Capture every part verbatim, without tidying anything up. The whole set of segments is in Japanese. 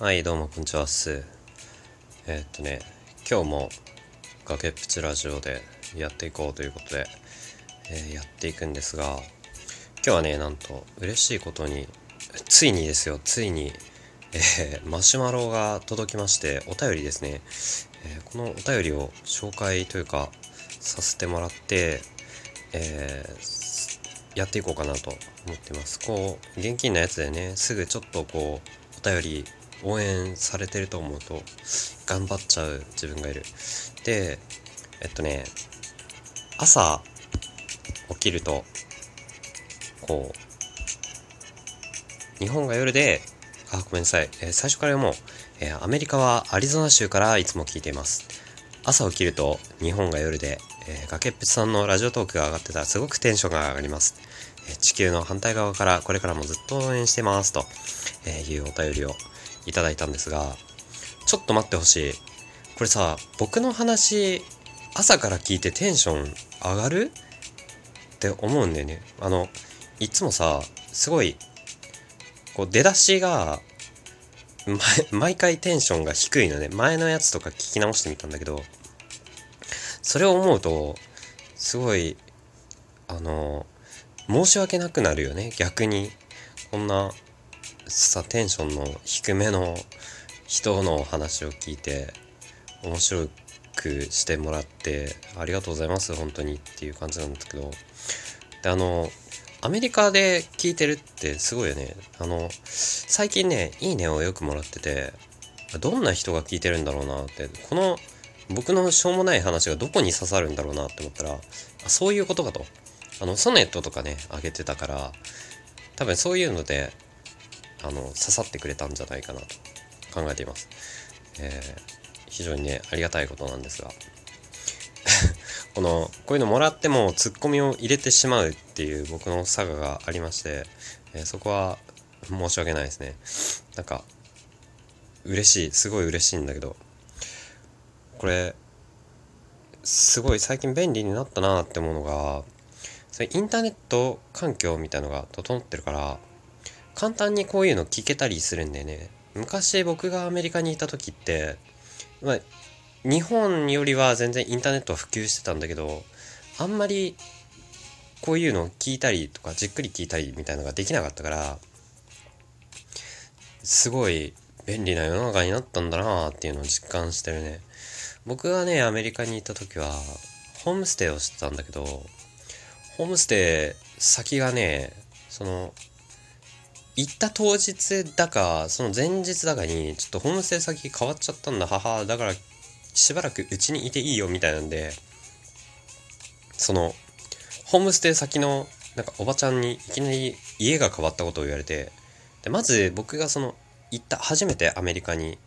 はいどうもこんにちは、スー。えー、っとね今日も崖っぷちラジオでやっていこうということで、えー、やっていくんですが、今日はねなんと嬉しいことについにですよついに、えー、マシュマロが届きまして、お便りですね、えー、このお便りを紹介というかさせてもらって、えー、やっていこうかなと思ってます。こう現金なやつでね、すぐちょっとこうお便り応援されてると思うと頑張っちゃう自分がいる。で、えっとね朝起きるとこう日本が夜であごめんなさい、えー、最初から読もう、えー、アメリカはアリゾナ州からいつも聞いています。朝起きると日本が夜で、えー、崖っぷちさんのラジオトークが上がってたらすごくテンションが上がります。えー、地球の反対側からこれからもずっと応援してますというお便りをいただいたんですが、ちょっと待ってほしい。これさ、僕の話朝から聞いてテンション上がるって思うんだよね。あのいつもさ、すごいこう出だしが毎回テンションが低いのね。前のやつとか聞き直してみたんだけど、それを思うとすごいあの申し訳なくなるよね。逆にこんなさテンションの低めの人の話を聞いて面白くしてもらってありがとうございます本当にっていう感じなんですけど、であのアメリカで聞いてるってすごいよね。あの最近ねいいねをよくもらってて、どんな人が聞いてるんだろうなって、この僕のしょうもない話がどこに刺さるんだろうなって思ったら、あそういうことかと、あのソネットとかね上げてたから、多分そういうのであの刺さってくれたんじゃないかなと考えています。えー、非常にねありがたいことなんですがこのこういうのもらってもツッコミを入れてしまうっていう僕の佐賀がありまして、えー、そこは申し訳ないですね。なんか嬉しい、すごい嬉しいんだけど、これすごい最近便利になったなって思うのが、それインターネット環境みたいのが整ってるから簡単にこういうの聞けたりするんだよね。昔僕がアメリカにいた時って、まあ、日本よりは全然インターネットは普及してたんだけど、あんまりこういうのを聞いたりとかじっくり聞いたりみたいなのができなかったから、すごい便利な世の中になったんだなっていうのを実感してるね。僕がねアメリカにいた時はホームステイをしてたんだけど、ホームステイ先がねその行った当日だかその前日だかにちょっとホームステイ先変わっちゃったんだ母だからしばらくうちにいていいよみたいなんで、そのホームステイ先のなんかおばちゃんにいきなり家が変わったことを言われて、でまず僕がその行った初めてアメリカに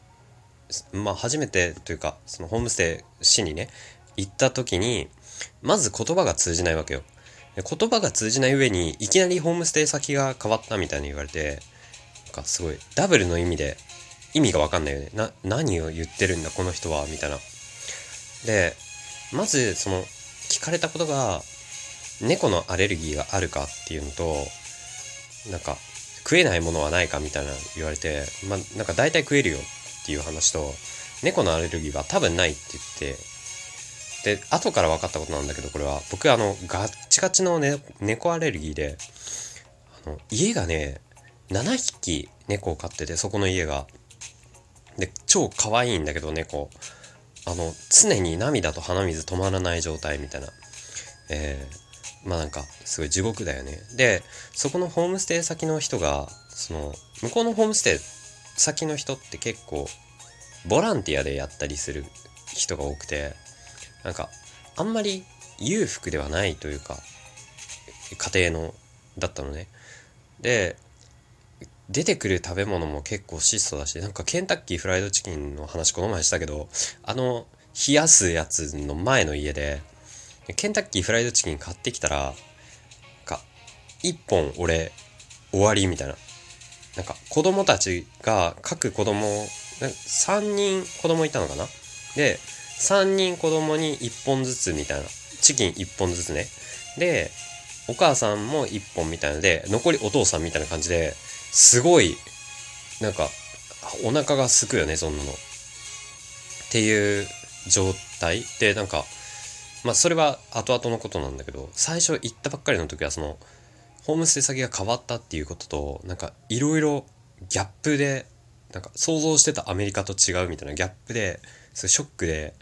まあ初めてというかそのホームステイしにね行った時にまず言葉が通じないわけよ。言葉が通じない上にいきなりホームステイ先が変わったみたいに言われて、なんかすごいダブルの意味で意味が分かんないよね。な何を言ってるんだこの人はみたいな。でまずその聞かれたことが猫のアレルギーがあるかっていうのと、なんか食えないものはないかみたいな言われて、まあなんか大体食えるよっていう話と、猫のアレルギーは多分ないって言って。で後から分かったことなんだけど、これは僕あのガッチガチの、ね、猫アレルギーで、あの家がねななひき猫を飼ってて、そこの家がで超可愛いんだけど、猫あの常に涙と鼻水止まらない状態みたいな、えー、まあなんかすごい地獄だよね。でそこのホームステイ先の人がその向こうのホームステイ先の人って結構ボランティアでやったりする人が多くて、なんかあんまり裕福ではないというか家庭のだったのね。で出てくる食べ物も結構質素だし、なんかケンタッキーフライドチキンの話この前したけど、あの冷やすやつの前の家でケンタッキーフライドチキン買ってきたら、なんかいっぽん俺終わりみたいな、なんか子供たちが各子供さんにん子供いたのかな、でさんにん子供にいっぽんずつみたいな、チキンいっぽんずつね、でお母さんもいっぽんみたいなので残りお父さんみたいな感じで、すごいなんかお腹がすくよね、そんなのっていう状態で、なんかまあそれは後々のことなんだけど、最初行ったばっかりの時はそのホームステイ先が変わったっていうことと、なんかいろいろギャップで、なんか想像してたアメリカと違うみたいなギャップで、ショックで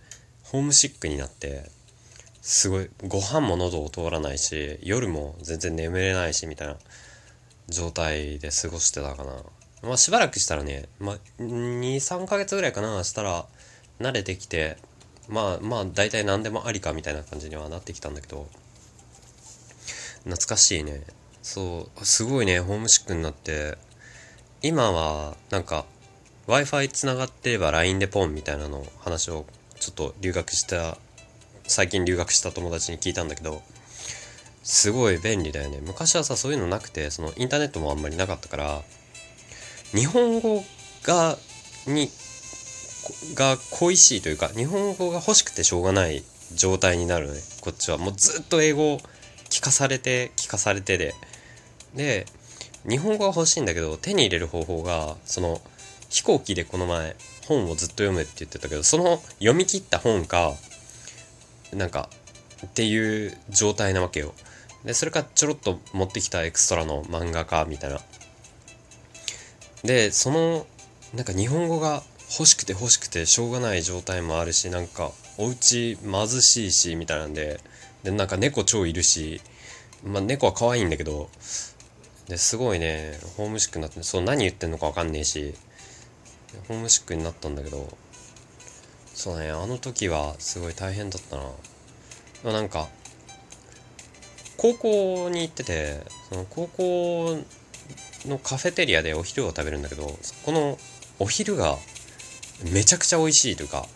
ホームシックになって、すごいご飯も喉を通らないし、夜も全然眠れないしみたいな状態で過ごしてたかな。まあしばらくしたらね、まあ、にさんかげつぐらいかなしたら慣れてきて、まあまあ大体何でもありかみたいな感じにはなってきたんだけど、懐かしいね。そうすごいね、ホームシックになって、今はなんか Wi-Fi つながってれば ライン でポンみたいなの話をちょっと留学した最近留学した友達に聞いたんだけど、すごい便利だよね。昔はさ、そういうのなくて、そのインターネットもあんまりなかったから、日本語がにが恋しいというか、日本語が欲しくてしょうがない状態になるね。こっちはもうずっと英語を聞かされて聞かされてでで日本語が欲しいんだけど、手に入れる方法が、その飛行機でこの前本をずっと読むって言ってたけど、その読み切った本かなんかっていう状態なわけよ。でそれからちょろっと持ってきたエクストラの漫画かみたいなで、そのなんか日本語が欲しくて欲しくてしょうがない状態もあるし、なんかお家貧しいしみたいなんで、でなんか猫超いるし、まあ猫は可愛いんだけど、ですごいねホームシックになって、そう何言ってんのか分かんねえしホームシックになったんだけど、そうね、あの時はすごい大変だったな。なんか高校に行ってて、その高校のカフェテリアでお昼を食べるんだけど、このお昼がめちゃくちゃ美味しいというか、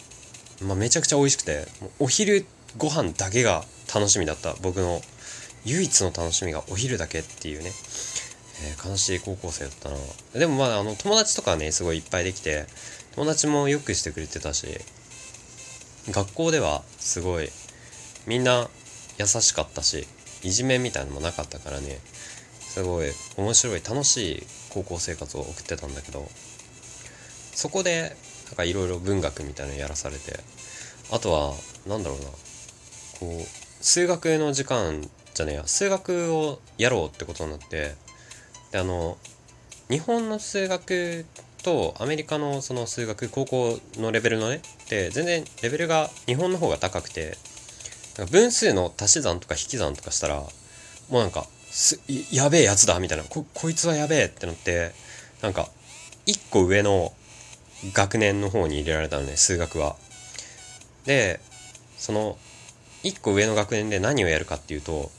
まあ、めちゃくちゃ美味しくて、お昼ご飯だけが楽しみだった。僕の唯一の楽しみがお昼だけっていうね、えー、悲しい高校生だったな。でもまあ、あの友達とかねすごいいっぱいできて、友達もよくしてくれてたし、学校ではすごいみんな優しかったし、いじめみたいなのもなかったからね、すごい面白い楽しい高校生活を送ってたんだけど、そこでなんかいろいろ文学みたいなのやらされて、あとはなんだろうな、こう数学の時間じゃねえや、数学をやろうってことになって、であの日本の数学とアメリカのその数学、高校のレベルのねで全然レベルが日本の方が高くて、なんか分数の足し算とか引き算とかしたらもうなんかすやべえやつだみたいな、 こ, こいつはやべえってなって、なんかいっこ上の学年の方に入れられたのね、数学は。でそのいっこ上の学年で何をやるかっていうと、なんか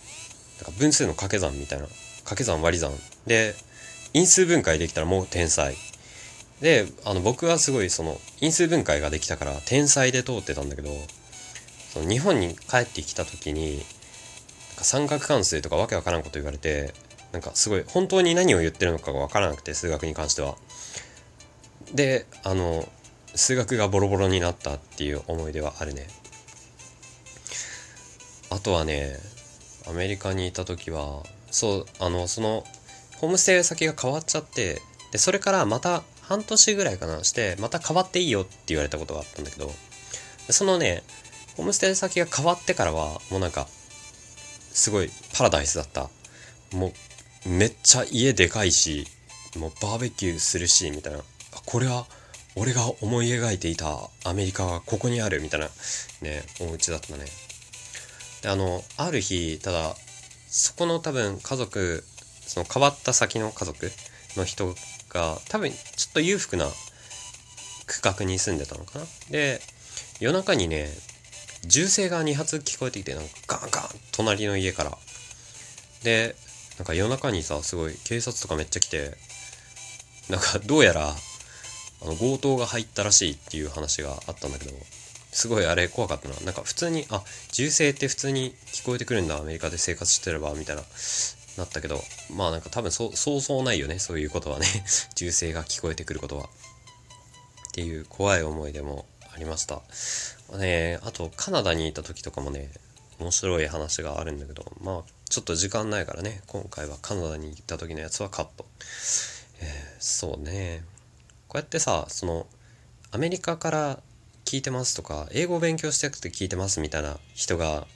分数の掛け算みたいな、掛け算割り算で因数分解できたらもう天才で、あの僕はすごいその因数分解ができたから天才で通ってたんだけど、その日本に帰ってきた時になんか三角関数とかわけわからんこと言われて、なんかすごい本当に何を言ってるのかがわからなくて、数学に関してはで、あの数学がボロボロになったっていう思い出はあるね。あとはね、アメリカにいた時はそうあのそのホームステイ先が変わっちゃって、でそれからまた半年ぐらいかなしてまた変わっていいよって言われたことがあったんだけど、そのねホームステイ先が変わってからはもうなんかすごいパラダイスだった。もうめっちゃ家でかいし、もうバーベキューするしみたいな、これは俺が思い描いていたアメリカはここにあるみたいなね、お家だったね。であのある日、ただそこの多分家族、その変わった先の家族の人が多分ちょっと裕福な区画に住んでたのかな。で夜中にね銃声がにはつ聞こえてきて、なんかガンガン隣の家からで、なんか夜中にさすごい警察とかめっちゃ来て、なんかどうやらあの強盗が入ったらしいっていう話があったんだけど、すごいあれ怖かったな。なんか普通にあ銃声って普通に聞こえてくるんだアメリカで生活してればみたいななったけど、まあなんか多分そうそうそうないよね、そういうことはね銃声が聞こえてくることはっていう怖い思い出もありましたね。あとカナダにいた時とかもね面白い話があるんだけど、まあちょっと時間ないからね今回はカナダに行った時のやつはカット、えー、そうねこうやってさ、そのアメリカから聞いてますとか、英語を勉強したくて聞いてますみたいな人が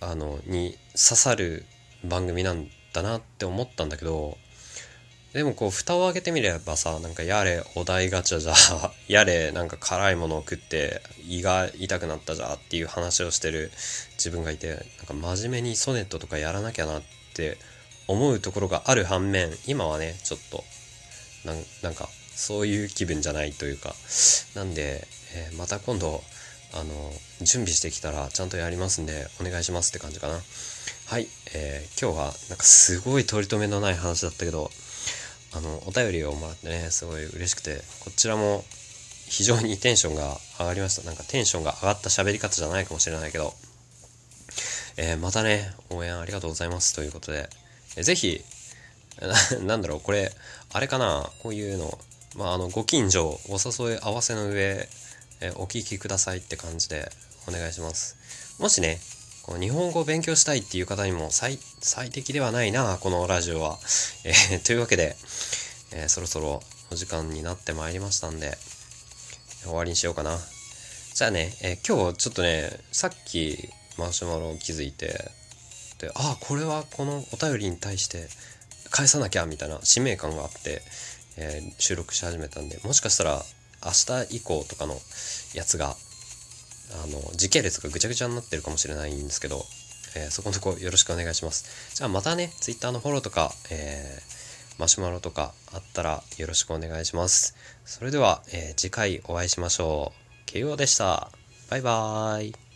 あのに刺さる番組なんだなって思ったんだけど、でもこう蓋を開けてみればさ、なんかやれお題ガチャじゃやれなんか辛いものを食って胃が痛くなったじゃっていう話をしてる自分がいて、なんか真面目にソネットとかやらなきゃなって思うところがある反面、今はねちょっとな ん, なんかそういう気分じゃないというか、なんで、えー、また今度あの準備してきたらちゃんとやりますんでお願いしますって感じかな。はい、えー、今日はなんかすごい取り留めのない話だったけど、あのお便りをもらってねすごい嬉しくて、こちらも非常にテンションが上がりました。なんかテンションが上がった喋り方じゃないかもしれないけど、えー、またね応援ありがとうございますということで、えー、ぜひ な, なんだろうこれあれかな、こういうの、まあ、あのご近所お誘い合わせの上、えー、お聞きくださいって感じでお願いします。もしねこう日本語を勉強したいっていう方にも 最, 最適ではないなこのラジオは、えー、というわけで、えー、そろそろお時間になってまいりましたんで終わりにしようかな。じゃあね、えー、今日ちょっとねさっきマシュマロを気づいて、であこれはこのお便りに対して返さなきゃみたいな使命感があって、えー、収録し始めたんで、もしかしたら明日以降とかのやつがあの時系列がぐちゃぐちゃになってるかもしれないんですけど、えー、そこのとこよろしくお願いします。じゃあまたね Twitter のフォローとか、えー、マシュマロとかあったらよろしくお願いします。それでは、えー、次回お会いしましょう。ケイオーでした。バイバーイ。